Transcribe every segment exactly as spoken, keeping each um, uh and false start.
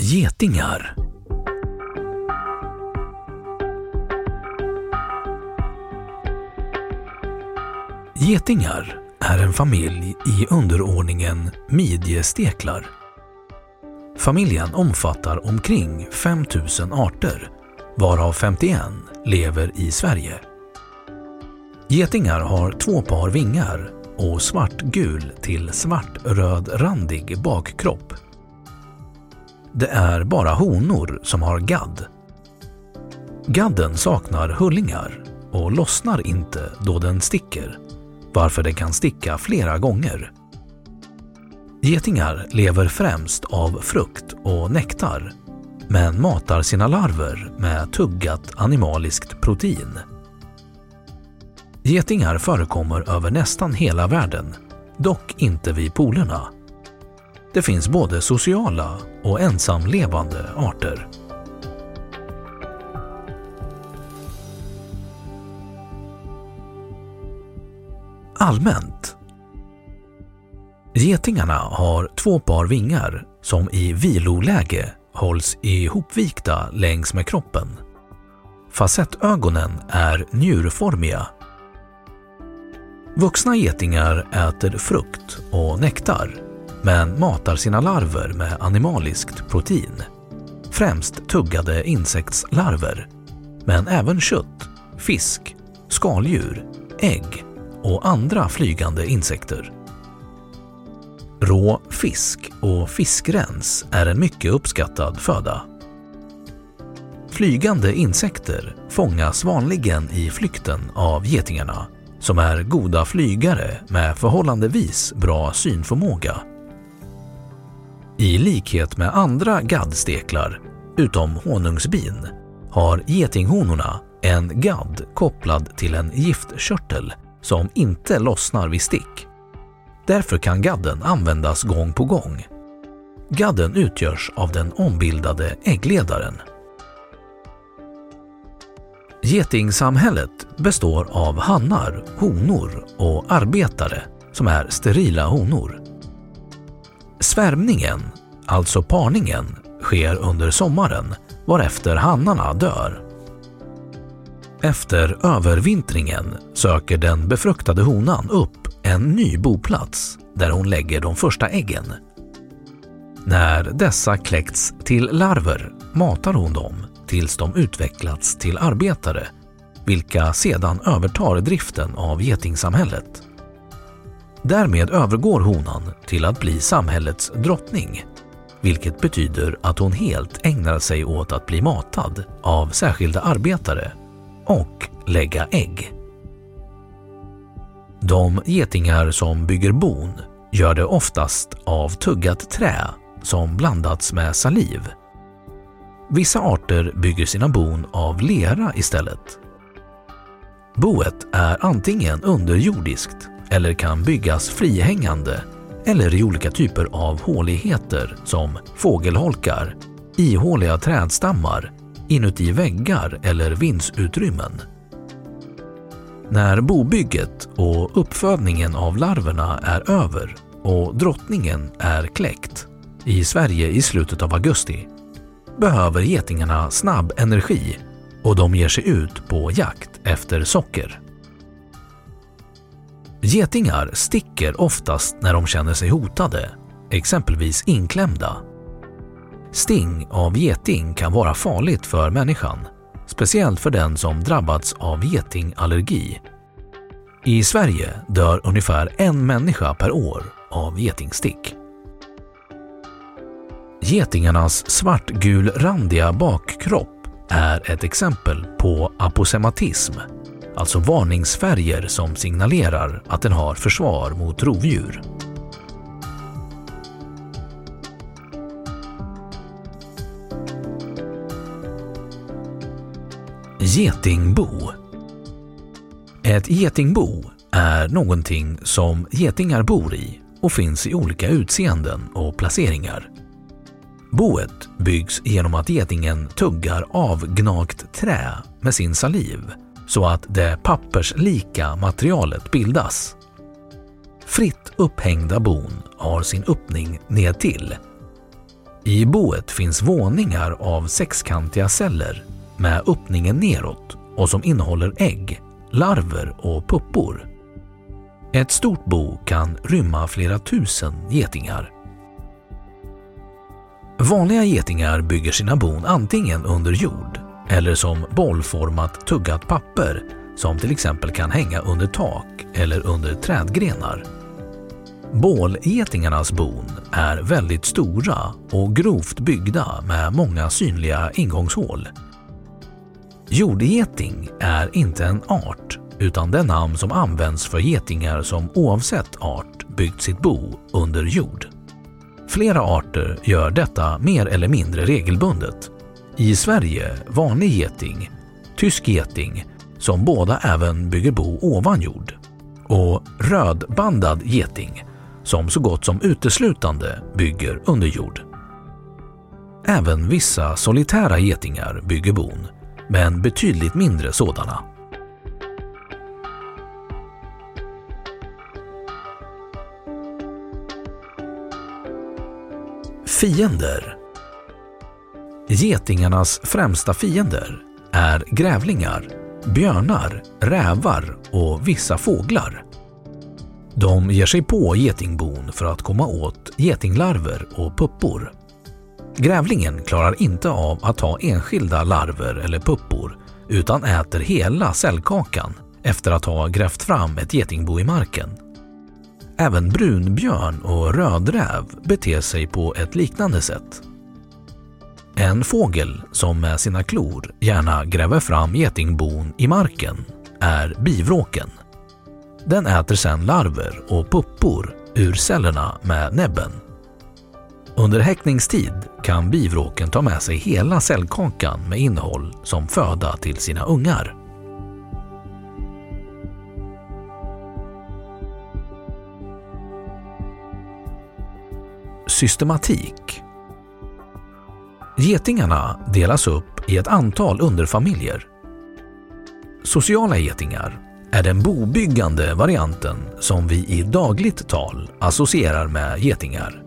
Getingar. Getingar är en familj i underordningen midjesteklar. Familjen omfattar omkring fem tusen arter, varav femtioen lever i Sverige. Getingar har två par vingar och svartgul till svart-röd-randig bakkropp. Det är bara honor som har gadd. Gadden saknar hullingar och lossnar inte då den sticker, varför den kan sticka flera gånger. Getingar lever främst av frukt och nektar, men matar sina larver med tuggat animaliskt protein. Getingar förekommer över nästan hela världen, dock inte vid polerna. Det finns både sociala och ensamlevande arter. Allmänt. Getingarna har två par vingar som i viloläge hålls ihopvikta längs med kroppen. Facettögonen är njurformiga. Vuxna getingar äter frukt och nektar, men matar sina larver med animaliskt protein, främst tuggade insektslarver, men även kött, fisk, skaldjur, ägg och andra flygande insekter. Rå fisk och fiskrens är en mycket uppskattad föda. Flygande insekter fångas vanligen i flykten av getingarna, som är goda flygare med förhållandevis bra synförmåga. I likhet med andra gaddsteklar, utom honungsbin, har getinghonorna en gadd kopplad till en giftkörtel som inte lossnar vid stick. Därför kan gadden användas gång på gång. Gadden utgörs av den ombildade äggledaren. Getingsamhället består av hannar, honor och arbetare som är sterila honor. Svärmningen, alltså parningen, sker under sommaren varefter hannarna dör. Efter övervintringen söker den befruktade honan upp en ny boplats där hon lägger de första äggen. När dessa kläckts till larver matar hon dem tills de utvecklats till arbetare, vilka sedan övertar driften av getingsamhället. Därmed övergår honan till att bli samhällets drottning, vilket betyder att hon helt ägnar sig åt att bli matad av särskilda arbetare och lägga ägg. De getingar som bygger bon gör det oftast av tuggat trä som blandats med saliv. Vissa arter bygger sina bon av lera istället. Boet är antingen underjordiskt eller kan byggas frihängande eller i olika typer av håligheter som fågelholkar, ihåliga trädstammar, inuti väggar eller vindsutrymmen. När bobygget och uppfödningen av larverna är över och drottningen är kläckt, i Sverige i slutet av augusti, behöver getingarna snabb energi och de ger sig ut på jakt efter socker. Getingar sticker oftast när de känner sig hotade, exempelvis inklämda. Sting av geting kan vara farligt för människan, speciellt för den som drabbats av getingallergi. I Sverige dör ungefär en människa per år av getingstick. Getingarnas svartgulrandiga bakkropp är ett exempel på aposematism, alltså varningsfärger som signalerar att den har försvar mot rovdjur. Getingbo. Ett getingbo är någonting som getingar bor i och finns i olika utseenden och placeringar. Boet byggs genom att getingen tuggar av gnagt trä med sin saliv så att det papperslika materialet bildas. Fritt upphängda bon har sin öppning ned till. I boet finns våningar av sexkantiga celler med öppningen neråt och som innehåller ägg, larver och puppor. Ett stort bo kan rymma flera tusen getingar. Vanliga getingar bygger sina bon antingen under jord eller som bollformat tuggat papper som till exempel kan hänga under tak eller under trädgrenar. Bålgetingarnas bon är väldigt stora och grovt byggda med många synliga ingångshål. Jordgeting är inte en art utan det namn som används för getingar som oavsett art byggt sitt bo under jord. Flera arter gör detta mer eller mindre regelbundet. I Sverige vanlig geting, tysk geting som båda även bygger bo ovan jord och rödbandad geting som så gott som uteslutande bygger under jord. Även vissa solitära getingar bygger bon, men betydligt mindre sådana. Fiender. Getingarnas främsta fiender är grävlingar, björnar, rävar och vissa fåglar. De ger sig på getingbon för att komma åt getinglarver och puppor. Grävlingen klarar inte av att ta enskilda larver eller puppor utan äter hela cellkakan efter att ha grävt fram ett getingbo i marken. Även brunbjörn och rödräv beter sig på ett liknande sätt. En fågel som med sina klor gärna gräver fram getingbon i marken är bivråken. Den äter sedan larver och puppor ur cellerna med näbben. Under häckningstid kan bivråken ta med sig hela cellkakan med innehåll som föda till sina ungar. Systematik. Getingarna delas upp i ett antal underfamiljer. Sociala getingar är den bobyggande varianten som vi i dagligt tal associerar med getingar.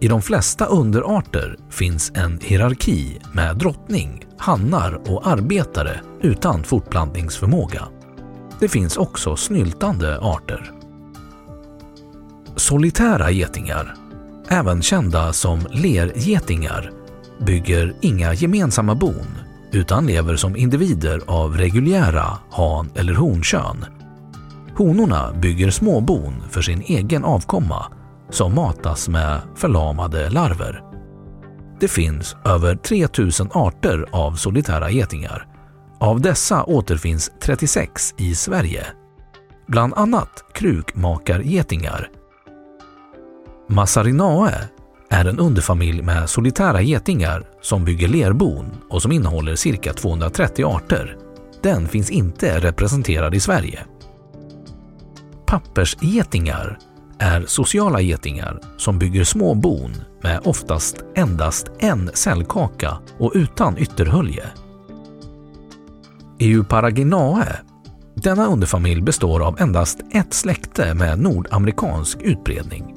I de flesta underarter finns en hierarki med drottning, hannar och arbetare utan fortplantningsförmåga. Det finns också snyltande arter. Solitära getingar, även kända som lergetingar, bygger inga gemensamma bon utan lever som individer av reguljära han- eller honkön. Honorna bygger små bon för sin egen avkomma som matas med förlamade larver. Det finns över tre tusen arter av solitära getingar. Av dessa återfinns trettiosex i Sverige. Bland annat krukmakargetingar. Massarinae är en underfamilj med solitära getingar som bygger lerbon och som innehåller cirka tvåhundratrettio arter. Den finns inte representerad i Sverige. Pappersgetingar är sociala getingar som bygger små bon med oftast endast en cellkaka och utan ytterhölje. Euparaginae. Denna underfamilj består av endast ett släkte med nordamerikansk utbredning.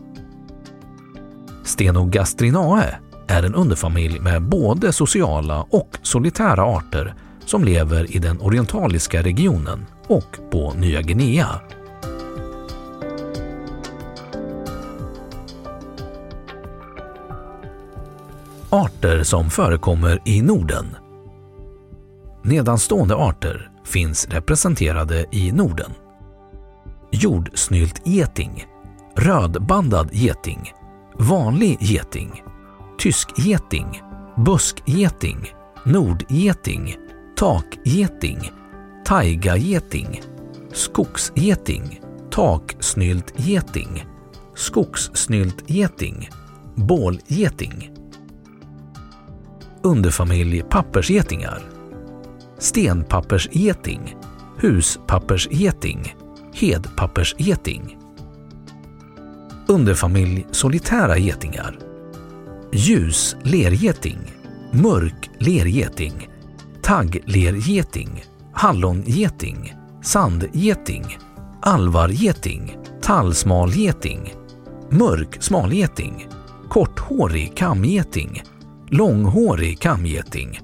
Stenogastrinae är en underfamilj med både sociala och solitära arter som lever i den orientaliska regionen och på Nya Guinea. Arter som förekommer i Norden. Nedanstående arter finns representerade i Norden. Jordsnyltgeting, rödbandad geting, vanlig geting, tyskgeting, buskgeting, nordgeting, takgeting, taigageting, skogsgeting, taksnyltgeting, skogssnyltgeting, bålgeting. Underfamilj pappersgetingar. Stenpappersgeting, huspappersgeting, hedpappersgeting. Underfamilj solitära getingar. Ljus lergeting, mörk lergeting, tagglergeting, hallongeting, sandgeting, alvargeting, tallsmalgeting, mörk smalgeting, korthårig kamgeting, långhårig kamgeting,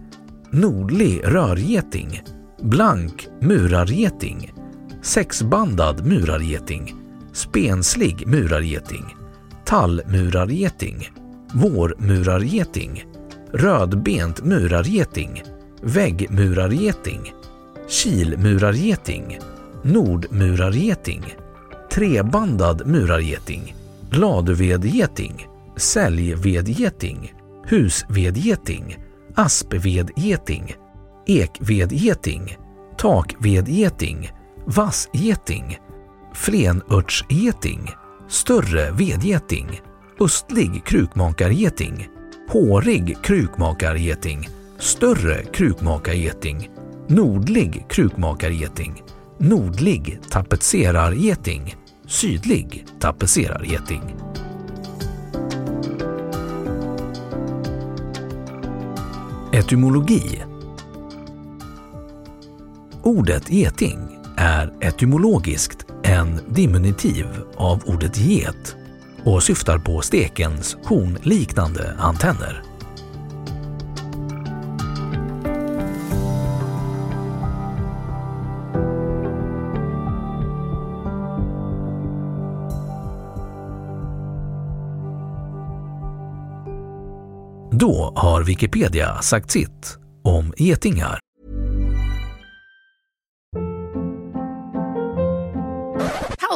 nordlig rörgeting, blank murargeting, sexbandad murargeting, spenslig murargeting, tallmurargeting, vårmurargeting, rödbent murargeting, väggmurargeting, kilmurargeting, nordmurargeting, trebandad murargeting, ladvedgeting, säljvedgeting, husvedgeting, aspvedgeting, ekvedgeting, takvedgeting, vassgeting, flenörtsgeting, större vedgeting, östlig krukmakargeting, hårig krukmakargeting, större krukmakargeting, nordlig krukmakargeting, nordlig tapetserargeting, sydlig tapetserargeting. Etymologi. Ordet geting är etymologiskt en diminutiv av ordet get och syftar på stekens hornliknande antenner. Då har Wikipedia sagt sitt om getingar.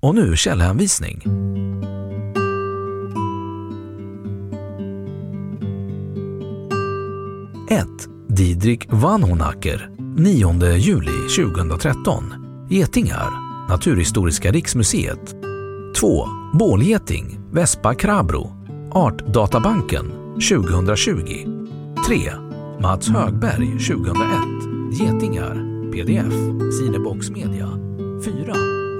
Och nu källhänvisning. ett. Didrik Vanhoenacker, nionde juli tjugotretton. Getingar, Naturhistoriska riksmuseet. två, bålgeting, vespa krabro, Artdatabanken tjugohundratjugo. tre. Mats Högberg tjugohundraett, getingar, pdf, Cinebox Media. fyra.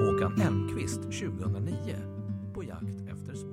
Håkan Elmqvist tjugohundranio, på jakt efter